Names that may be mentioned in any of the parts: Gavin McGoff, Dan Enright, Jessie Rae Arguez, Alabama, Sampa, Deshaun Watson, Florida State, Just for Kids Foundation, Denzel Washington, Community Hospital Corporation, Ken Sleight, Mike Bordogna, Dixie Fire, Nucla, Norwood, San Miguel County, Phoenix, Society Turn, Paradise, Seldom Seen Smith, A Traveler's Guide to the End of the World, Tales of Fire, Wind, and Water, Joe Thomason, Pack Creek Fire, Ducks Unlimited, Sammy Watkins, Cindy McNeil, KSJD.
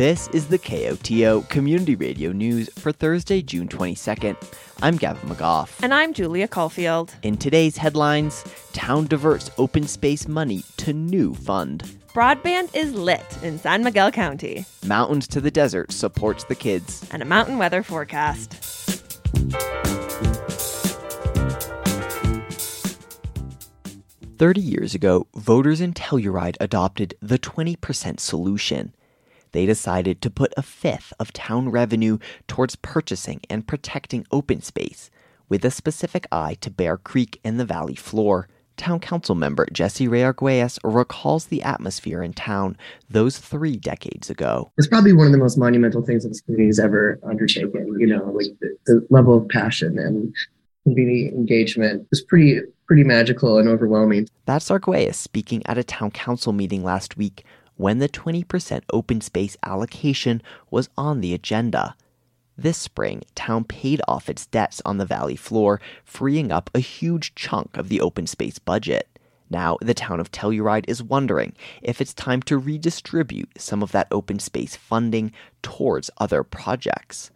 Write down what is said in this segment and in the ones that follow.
This is the KOTO Community Radio News for Thursday, June 22nd. I'm Gavin McGoff. And I'm Julia Caulfield. In today's headlines, town diverts open space money to new fund. Broadband is lit in San Miguel County. Mountains to the Desert supports the kids. And a mountain weather forecast. Thirty years ago, voters in Telluride adopted the 20% solution. They decided to put a fifth of town revenue towards purchasing and protecting open space, with a specific eye to Bear Creek and the valley floor. Town council member Jessie Rae Arguez recalls the atmosphere in town those 3 decades ago. It's probably one of the most monumental things that this community has ever undertaken. You know, like the level of passion and community engagement is pretty magical and overwhelming. That's Arguez speaking at a town council meeting last week, when the 20% open space allocation was on the agenda. This spring, town paid off its debts on the valley floor, freeing up a huge chunk of the open space budget. Now, the town of Telluride is wondering if it's time to redistribute some of that open space funding towards other projects.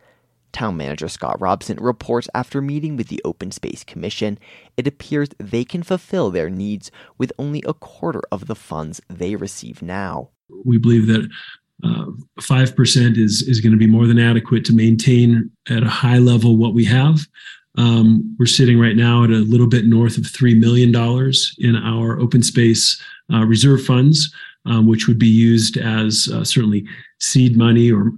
Town manager Scott Robson reports after meeting with the Open Space Commission, it appears they can fulfill their needs with only a quarter of the funds they receive now. We believe that 5% is going to be more than adequate to maintain at a high level what we have. We're sitting right now at a little bit north of $3 million in our open space reserve funds, which would be used as certainly seed money or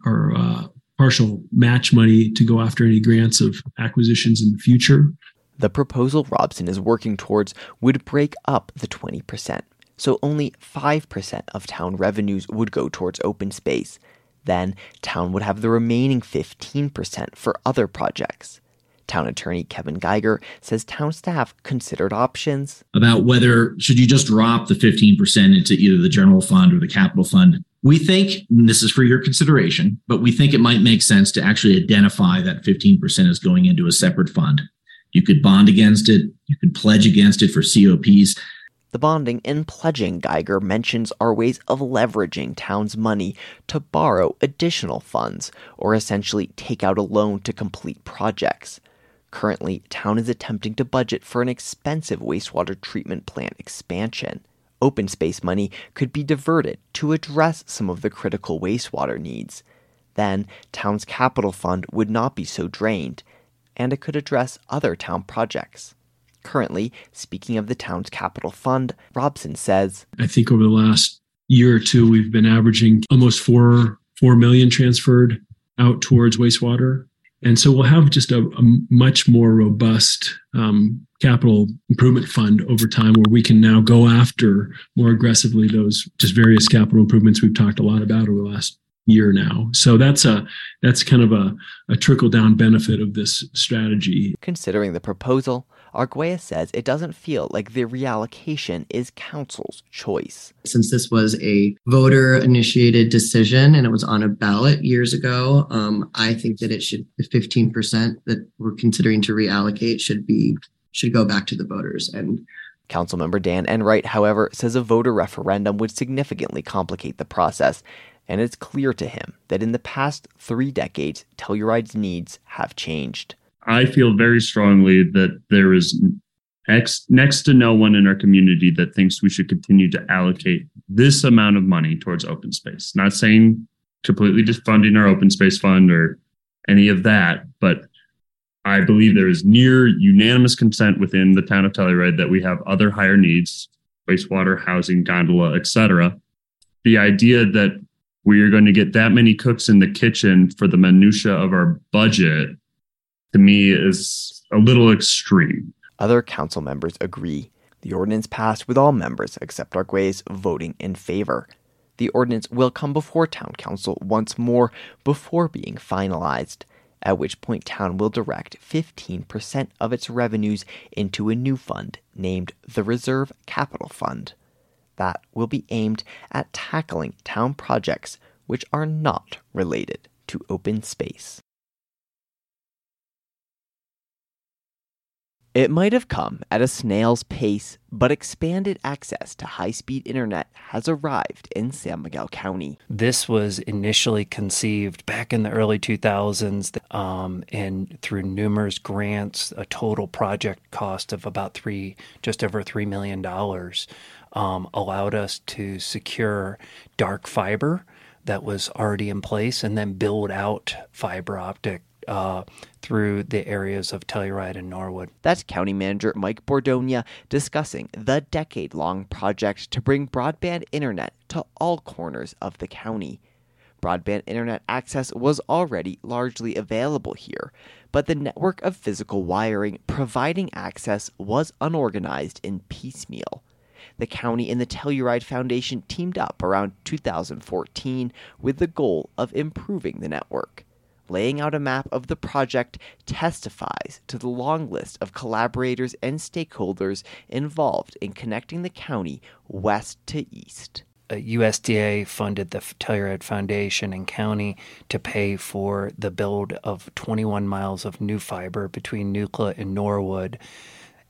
partial match money to go after any grants of acquisitions in the future. The proposal Robson is working towards would break up the 20%. So only 5% of town revenues would go towards open space. Then, town would have the remaining 15% for other projects. Town attorney Kevin Geiger says town staff considered options. About whether should you just drop the 15% into either the general fund or the capital fund. We think, and this is for your consideration, but we think it might make sense to actually identify that 15% is going into a separate fund. You could bond against it. You could pledge against it for COPs. The bonding and pledging, Geiger mentions, are ways of leveraging town's money to borrow additional funds or essentially take out a loan to complete projects. Currently, town is attempting to budget for an expensive wastewater treatment plant expansion. Open space money could be diverted to address some of the critical wastewater needs. Then, town's capital fund would not be so drained, and it could address other town projects. Currently, speaking of the town's capital fund, Robson says, I think over the last year or two, we've been averaging almost 4 million transferred out towards wastewater. And so we'll have just a much more robust capital improvement fund over time where we can now go after more aggressively those just various capital improvements we've talked a lot about over the last year now. So that's kind of a trickle-down benefit of this strategy. Considering the proposal, Arguez says it doesn't feel like the reallocation is council's choice. Since this was a voter-initiated decision and it was on a ballot years ago, I think that the 15% that we're considering to reallocate should go back to the voters. And Councilmember Dan Enright, however, says a voter referendum would significantly complicate the process, and it's clear to him that in the past 3 decades, Telluride's needs have changed. I feel very strongly that there is next to no one in our community that thinks we should continue to allocate this amount of money towards open space. Not saying completely defunding our open space fund or any of that, but I believe there is near unanimous consent within the town of Telluride that we have other higher needs, wastewater, housing, gondola, etc. The idea that we are going to get that many cooks in the kitchen for the minutia of our budget, to me, is a little extreme. Other council members agree. The ordinance passed with all members except Arguez voting in favor. The ordinance will come before town council once more before being finalized, at which point town will direct 15% of its revenues into a new fund named the Reserve Capital Fund. That will be aimed at tackling town projects which are not related to open space. It might have come at a snail's pace, but expanded access to high-speed internet has arrived in San Miguel County. This was initially conceived back in the early 2000s, and through numerous grants, a total project cost of about just over $3 million, allowed us to secure dark fiber that was already in place and then build out fiber optic through the areas of Telluride and Norwood. That's County Manager Mike Bordogna discussing the decade-long project to bring broadband internet to all corners of the county. Broadband internet access was already largely available here, but the network of physical wiring providing access was unorganized and piecemeal. The county and the Telluride Foundation teamed up around 2014 with the goal of improving the network. Laying out a map of the project testifies to the long list of collaborators and stakeholders involved in connecting the county west to east. USDA funded the Telluride Foundation and county to pay for the build of 21 miles of new fiber between Nucla and Norwood.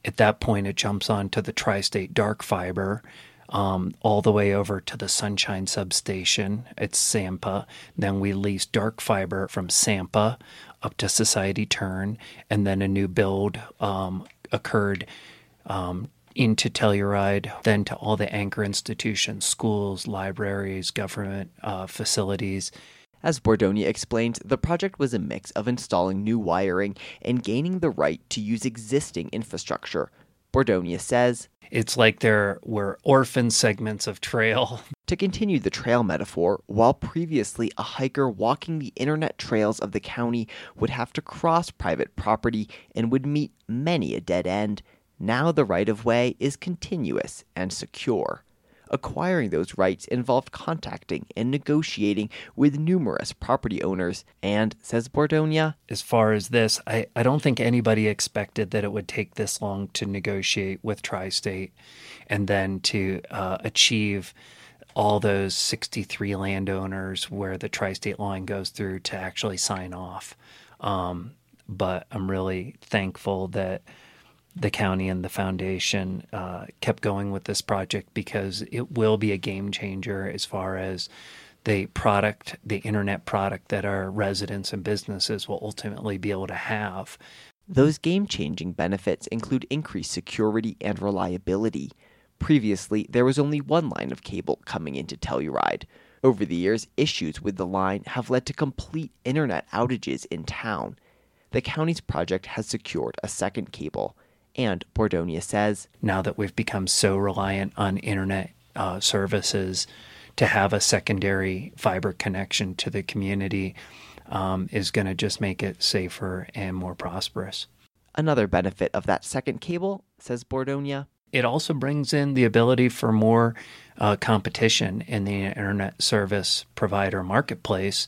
At that point, it jumps onto the tri-state dark fiber, all the way over to the Sunshine Substation at Sampa. Then we lease dark fiber from Sampa up to Society Turn, and then a new build occurred into Telluride, then to all the anchor institutions, schools, libraries, government facilities. As Bordogna explained, the project was a mix of installing new wiring and gaining the right to use existing infrastructure. Bordogna says, "It's like there were orphan segments of trail." To continue the trail metaphor, while previously a hiker walking the internet trails of the county would have to cross private property and would meet many a dead end, now the right-of-way is continuous and secure. Acquiring those rights involved contacting and negotiating with numerous property owners. And, says Bordogna, "As far as this, I don't think anybody expected that it would take this long to negotiate with Tri-State and then to achieve all those 63 landowners where the Tri-State line goes through to actually sign off. But I'm really thankful that the county and the foundation kept going with this project, because it will be a game changer as far as the product, the internet product that our residents and businesses will ultimately be able to have." Those game-changing benefits include increased security and reliability. Previously, there was only one line of cable coming into Telluride. Over the years, issues with the line have led to complete internet outages in town. The county's project has secured a second cable. And Bordogna says, "Now that we've become so reliant on internet services, to have a secondary fiber connection to the community is going to just make it safer and more prosperous." Another benefit of that second cable, says Bordogna, "It also brings in the ability for more competition in the internet service provider marketplace.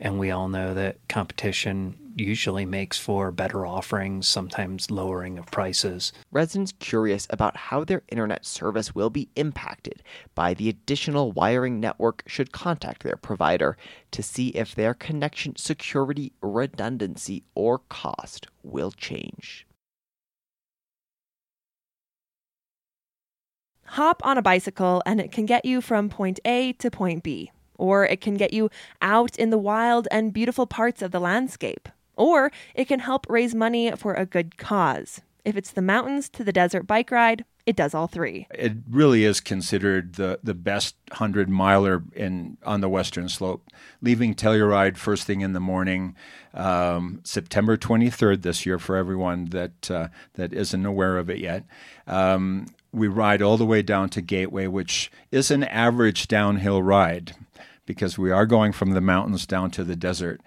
And we all know that competition usually makes for better offerings, sometimes lowering of prices." Residents curious about how their internet service will be impacted by the additional wiring network should contact their provider to see if their connection security, redundancy, or cost will change. Hop on a bicycle and it can get you from point A to point B, or it can get you out in the wild and beautiful parts of the landscape. Or it can help raise money for a good cause. If it's the Mountains to the Desert bike ride, it does all three. It really is considered the best 100-miler on the Western Slope. Leaving Telluride first thing in the morning, September 23rd this year, for everyone that isn't aware of it yet. We ride all the way down to Gateway, which is an average downhill ride, because we are going from the mountains down to the desert.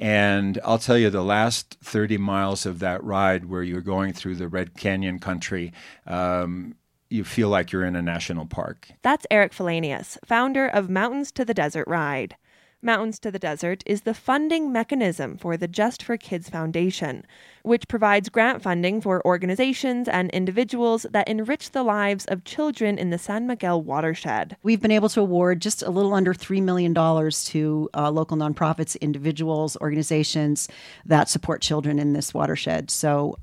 And I'll tell you, the last 30 miles of that ride, where you're going through the Red Canyon country, you feel like you're in a national park. That's Eric Fellanius, founder of Mountains to the Desert Ride. Mountains to the Desert is the funding mechanism for the Just for Kids Foundation, which provides grant funding for organizations and individuals that enrich the lives of children in the San Miguel watershed. We've been able to award just a little under $3 million to local nonprofits, individuals, organizations that support children in this watershed. So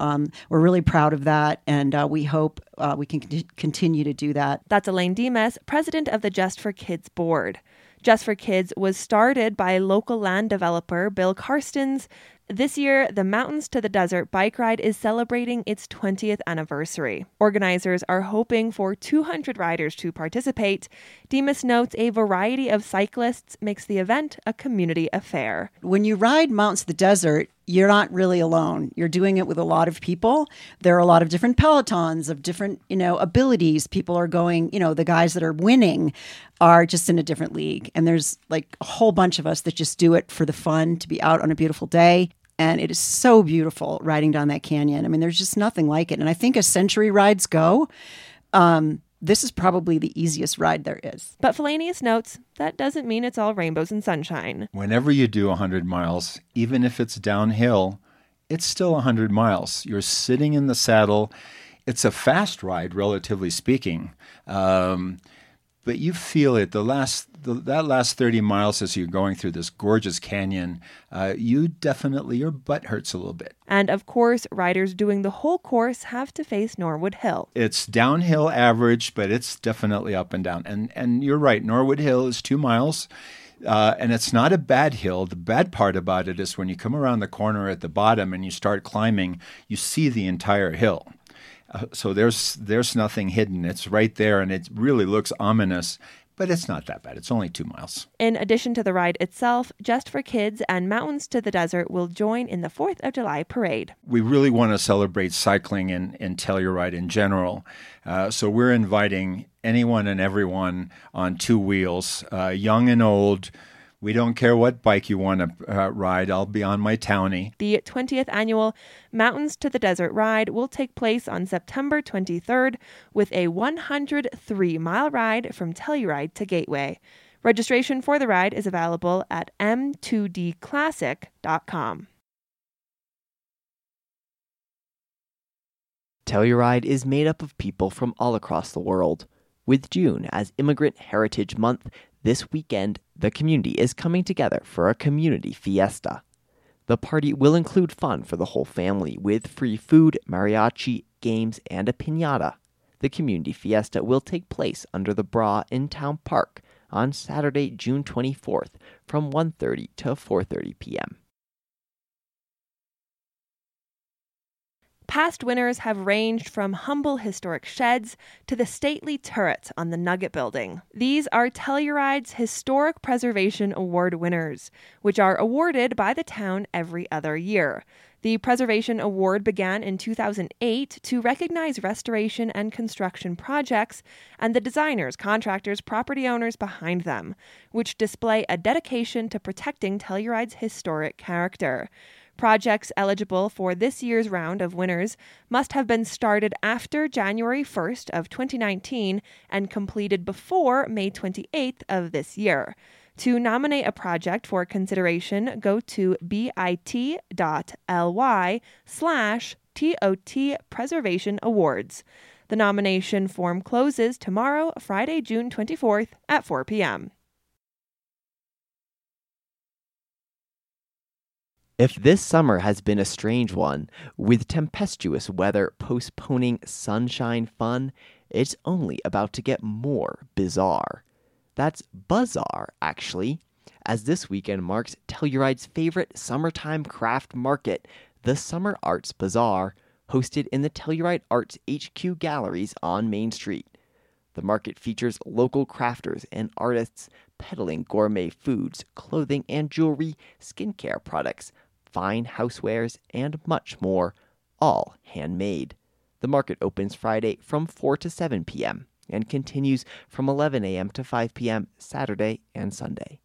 we're really proud of that, and we hope we can continue to do that. That's Elaine Dimas, president of the Just for Kids board. Just for Kids was started by local land developer Bill Karstens. This year, the Mountains to the Desert bike ride is celebrating its 20th anniversary. Organizers are hoping for 200 riders to participate. Dimas notes a variety of cyclists makes the event a community affair. When you ride Mountains to the Desert, you're not really alone. You're doing it with a lot of people. There are a lot of different pelotons of different, abilities. People are going, the guys that are winning are just in a different league. And there's like a whole bunch of us that just do it for the fun, to be out on a beautiful day. And it is so beautiful riding down that canyon. I mean, there's just nothing like it. And I think as century rides go, this is probably the easiest ride there is. But Fellanius notes that doesn't mean it's all rainbows and sunshine. Whenever you do 100 miles, even if it's downhill, it's still 100 miles. You're sitting in the saddle. It's a fast ride, relatively speaking. But you feel it. That last 30 miles as you're going through this gorgeous canyon, your butt hurts a little bit. And of course, riders doing the whole course have to face Norwood Hill. It's downhill average, but it's definitely up and down. And you're right, Norwood Hill is 2 miles. And it's not a bad hill. The bad part about it is when you come around the corner at the bottom and you start climbing, you see the entire hill. So there's nothing hidden. It's right there, and it really looks ominous, but it's not that bad. It's only 2 miles. In addition to the ride itself, Just for Kids and Mountains to the Desert will join in the 4th of July parade. We really want to celebrate cycling in Telluride in general. So we're inviting anyone and everyone on two wheels, young and old. We don't care what bike you want to ride. I'll be on my townie. The 20th annual Mountains to the Desert ride will take place on September 23rd with a 103-mile ride from Telluride to Gateway. Registration for the ride is available at m2dclassic.com. Telluride is made up of people from all across the world. With June as Immigrant Heritage Month, this weekend, the community is coming together for a community fiesta. The party will include fun for the whole family with free food, mariachi, games, and a piñata. The community fiesta will take place under the bra in Town Park on Saturday, June 24th from 1:30 to 4:30 p.m. Past winners have ranged from humble historic sheds to the stately turrets on the Nugget Building. These are Telluride's Historic Preservation Award winners, which are awarded by the town every other year. The Preservation Award began in 2008 to recognize restoration and construction projects and the designers, contractors, property owners behind them, which display a dedication to protecting Telluride's historic character. Projects eligible for this year's round of winners must have been started after January 1st of 2019 and completed before May 28th of this year. To nominate a project for consideration, go to bit.ly/TOT Preservation Awards. The nomination form closes tomorrow, Friday, June 24th at 4 p.m. If this summer has been a strange one, with tempestuous weather postponing sunshine fun, it's only about to get more bizarre. That's bizarre, actually, as this weekend marks Telluride's favorite summertime craft market, the Summer Arts Bazaar, hosted in the Telluride Arts HQ Galleries on Main Street. The market features local crafters and artists peddling gourmet foods, clothing and jewelry, skincare products, fine housewares, and much more, all handmade. The market opens Friday from 4 to 7 p.m. and continues from 11 a.m. to 5 p.m. Saturday and Sunday.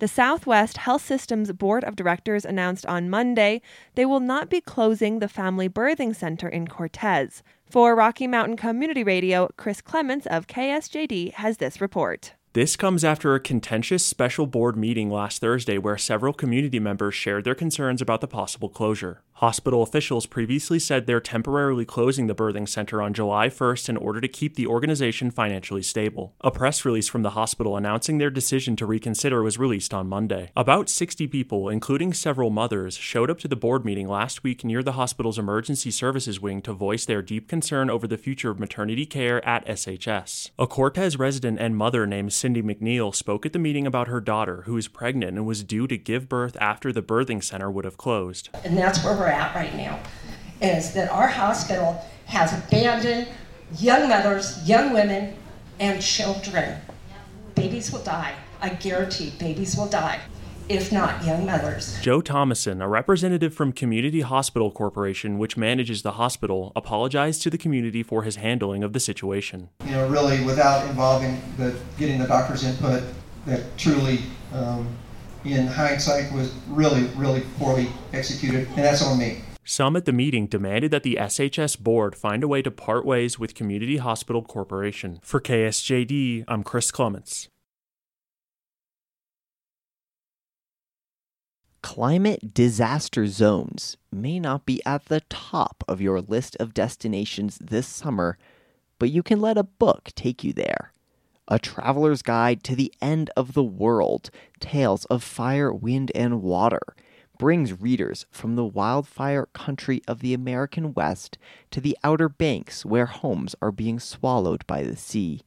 The Southwest Health Systems Board of Directors announced on Monday they will not be closing the Family Birthing Center in Cortez. For Rocky Mountain Community Radio, Chris Clements of KSJD has this report. This comes after a contentious special board meeting last Thursday where several community members shared their concerns about the possible closure. Hospital officials previously said they're temporarily closing the birthing center on July 1st in order to keep the organization financially stable. A press release from the hospital announcing their decision to reconsider was released on Monday. About 60 people, including several mothers, showed up to the board meeting last week near the hospital's emergency services wing to voice their deep concern over the future of maternity care at SHS. A Cortez resident and mother named Cindy McNeil spoke at the meeting about her daughter, who is pregnant and was due to give birth after the birthing center would have closed. And that's where we're at right now, is that our hospital has abandoned young mothers, young women, and children. Babies will die. I guarantee babies will die, if not young mothers. Joe Thomason, a representative from Community Hospital Corporation, which manages the hospital, apologized to the community for his handling of the situation. You know, really, without involving getting the doctor's input, that truly, in hindsight, was really, really poorly executed, and that's on me. Some at the meeting demanded that the SHS board find a way to part ways with Community Hospital Corporation. For KSJD, I'm Chris Clements. Climate disaster zones may not be at the top of your list of destinations this summer, but you can let a book take you there. A Traveler's Guide to the End of the World, Tales of Fire, Wind, and Water, brings readers from the wildfire country of the American West to the Outer Banks, where homes are being swallowed by the sea.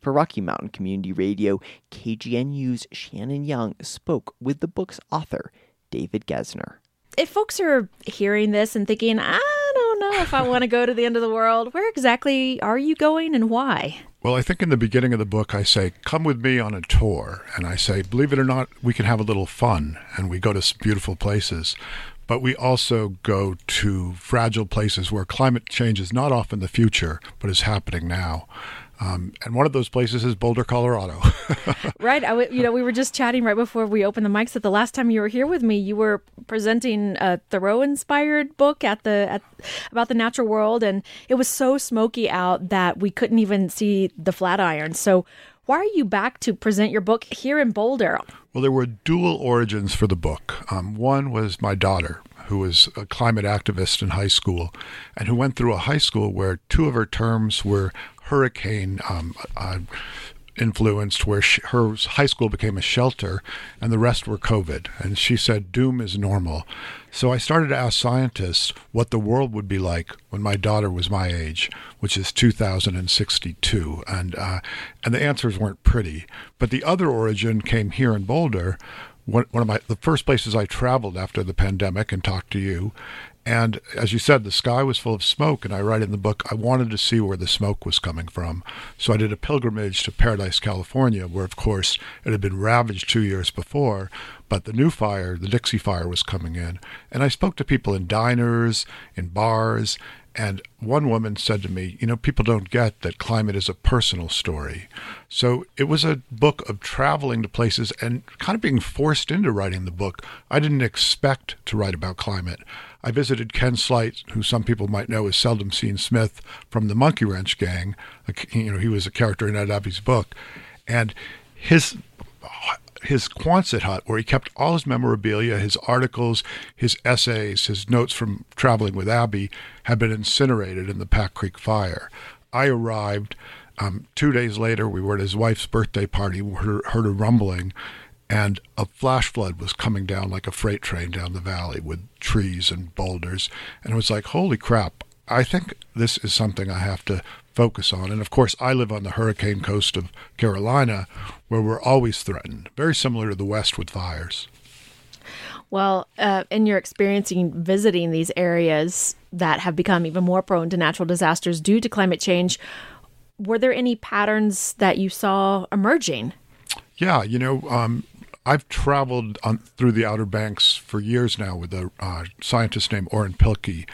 For Rocky Mountain Community Radio, KGNU's Shannon Young spoke with the book's author, David Gessner. If folks are hearing this and thinking, I don't know if I want to go to the end of the world, where exactly are you going and why? Well, I think in the beginning of the book, I say, come with me on a tour. And I say, believe it or not, we can have a little fun. And we go to some beautiful places. But we also go to fragile places where climate change is not off in the future, but is happening now. And one of those places is Boulder, Colorado. Right. We were just chatting right before we opened the mics that the last time you were here with me, you were presenting a Thoreau-inspired book about the natural world. And it was so smoky out that we couldn't even see the Flatiron. So why are you back to present your book here in Boulder? Well, there were dual origins for the book. One was my daughter, who was a climate activist in high school and who went through a high school where two of her terms were hurricane influenced, where her high school became a shelter and the rest were COVID. And she said, doom is normal. So I started to ask scientists what the world would be like when my daughter was my age, which is 2062. And the answers weren't pretty. But the other origin came here in Boulder, one of the first places I traveled after the pandemic and talked to you. And as you said, the sky was full of smoke. And I write in the book, I wanted to see where the smoke was coming from. So I did a pilgrimage to Paradise, California, where, of course, it had been ravaged 2 years before. But the new fire, the Dixie Fire, was coming in. And I spoke to people in diners, in bars. And one woman said to me, people don't get that climate is a personal story. So it was a book of traveling to places and kind of being forced into writing the book. I didn't expect to write about climate. I visited Ken Sleight, who some people might know as Seldom Seen Smith from the Monkey Wrench Gang. He was a character in Ed Abbey's book. And his Quonset hut, where he kept all his memorabilia, his articles, his essays, his notes from traveling with Abbey, had been incinerated in the Pack Creek fire. I arrived 2 days later. We were at his wife's birthday party. We heard a rumbling, and a flash flood was coming down like a freight train down the valley with trees and boulders. And it was like, holy crap, I think this is something I have to focus on. And of course, I live on the hurricane coast of Carolina, where we're always threatened, very similar to the West with fires. Well, in your experience in visiting these areas that have become even more prone to natural disasters due to climate change, were there any patterns that you saw emerging? Yeah, I've traveled through the Outer Banks for years now with a scientist named Orrin Pilkey.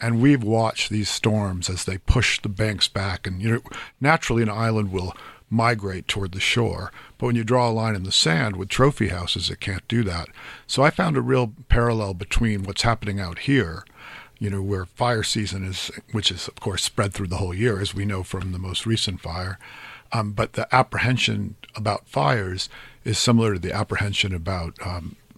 And we've watched these storms as they push the banks back. And, naturally, an island will migrate toward the shore. But when you draw a line in the sand with trophy houses, it can't do that. So I found a real parallel between what's happening out here, you know, where fire season is, which is, of course, spread through the whole year, as we know from the most recent fire. But the apprehension about fires is similar to the apprehension about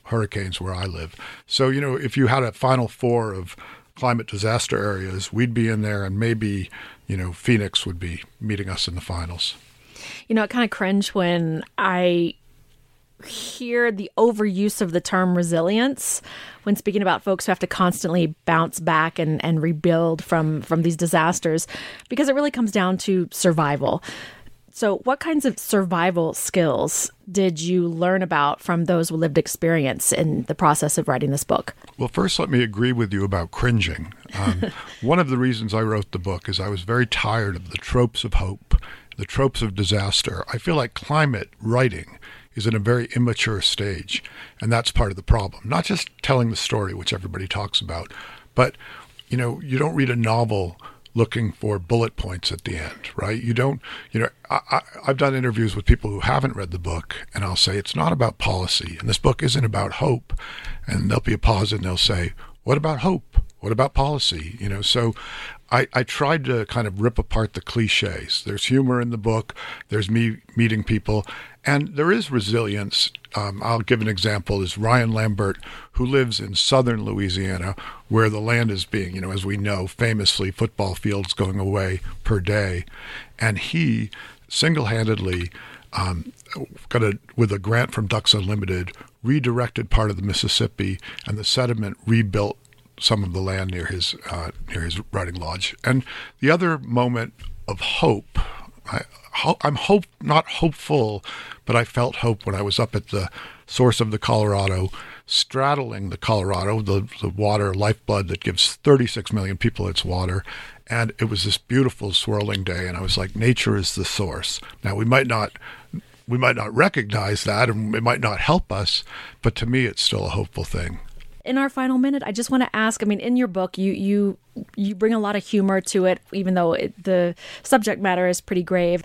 hurricanes where I live. So, you know, if you had a final four of climate disaster areas, we'd be in there, and maybe, you know, Phoenix would be meeting us in the finals. You know, I kind of cringe when I hear the overuse of the term resilience when speaking about folks who have to constantly bounce back and rebuild from these disasters, because it really comes down to survival. So what kinds of survival skills did you learn about from those with lived experience in the process of writing this book? Well, first, let me agree with you about cringing. One of the reasons I wrote the book is I was very tired of the tropes of hope, the tropes of disaster. I feel like climate writing is in a very immature stage, and that's part of the problem. Not just telling the story, which everybody talks about, but, you know, you don't read a novel looking for bullet points at the end, right? You don't, you know, I've done interviews with people who haven't read the book, and I'll say, it's not about policy, and this book isn't about hope. And there'll be a pause, and they'll say, what about hope? What about policy? You know, so I tried to kind of rip apart the cliches. There's humor in the book. There's me meeting people. And there is resilience. I'll give an example, is Ryan Lambert, who lives in southern Louisiana, where the land is being, you know, as we know, famously football fields going away per day. And he single-handedly, with a grant from Ducks Unlimited, redirected part of the Mississippi, and the sediment rebuilt some of the land near his riding lodge. And the other moment of hope, I felt hope when I was up at the source of the Colorado, straddling the Colorado, the water lifeblood that gives 36 million people its water. And it was this beautiful swirling day, and I was like, nature is the source. Now, we might not recognize that, and it might not help us, but to me, it's still a hopeful thing. In our final minute, I just want to ask, I mean, in your book, you bring a lot of humor to it, even though the subject matter is pretty grave.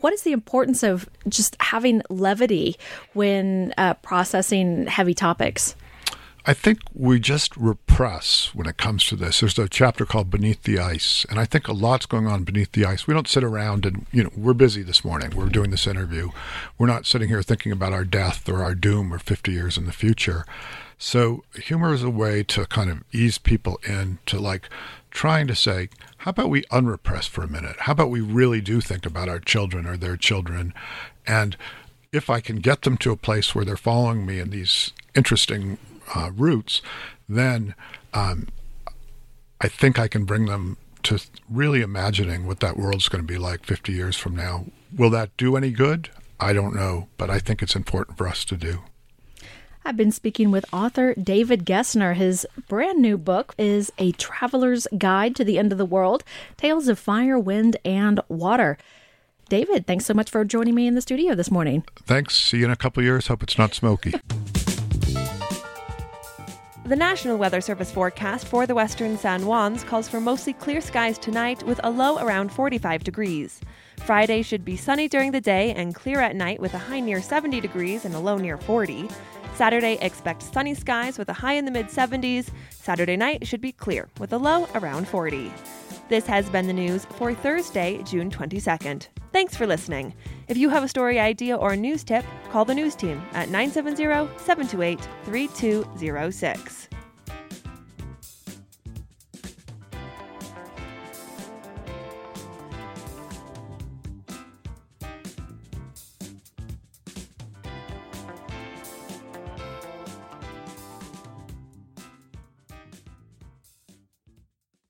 What is the importance of just having levity when processing heavy topics? I think we just repress when it comes to this. There's a chapter called Beneath the Ice, and I think a lot's going on beneath the ice. We don't sit around and, you know, we're busy this morning. We're doing this interview. We're not sitting here thinking about our death or our doom or 50 years in the future. So humor is a way to kind of ease people in to, like, trying to say, how about we unrepress for a minute? How about we really do think about our children or their children? And if I can get them to a place where they're following me in these interesting roots, then I think I can bring them to really imagining what that world's going to be like 50 years from now. Will that do any good? I don't know, but I think it's important for us to do. I've been speaking with author David Gessner. His brand new book is A Traveler's Guide to the End of the World, Tales of Fire, Wind, and Water. David, thanks so much for joining me in the studio this morning. Thanks. See you in a couple of years. Hope it's not smoky. The National Weather Service forecast for the western San Juans calls for mostly clear skies tonight with a low around 45 degrees. Friday should be sunny during the day and clear at night with a high near 70 degrees and a low near 40. Saturday, expect sunny skies with a high in the mid-70s. Saturday night should be clear with a low around 40. This has been the news for Thursday, June 22nd. Thanks for listening. If you have a story idea or a news tip, call the news team at 970-728-3206.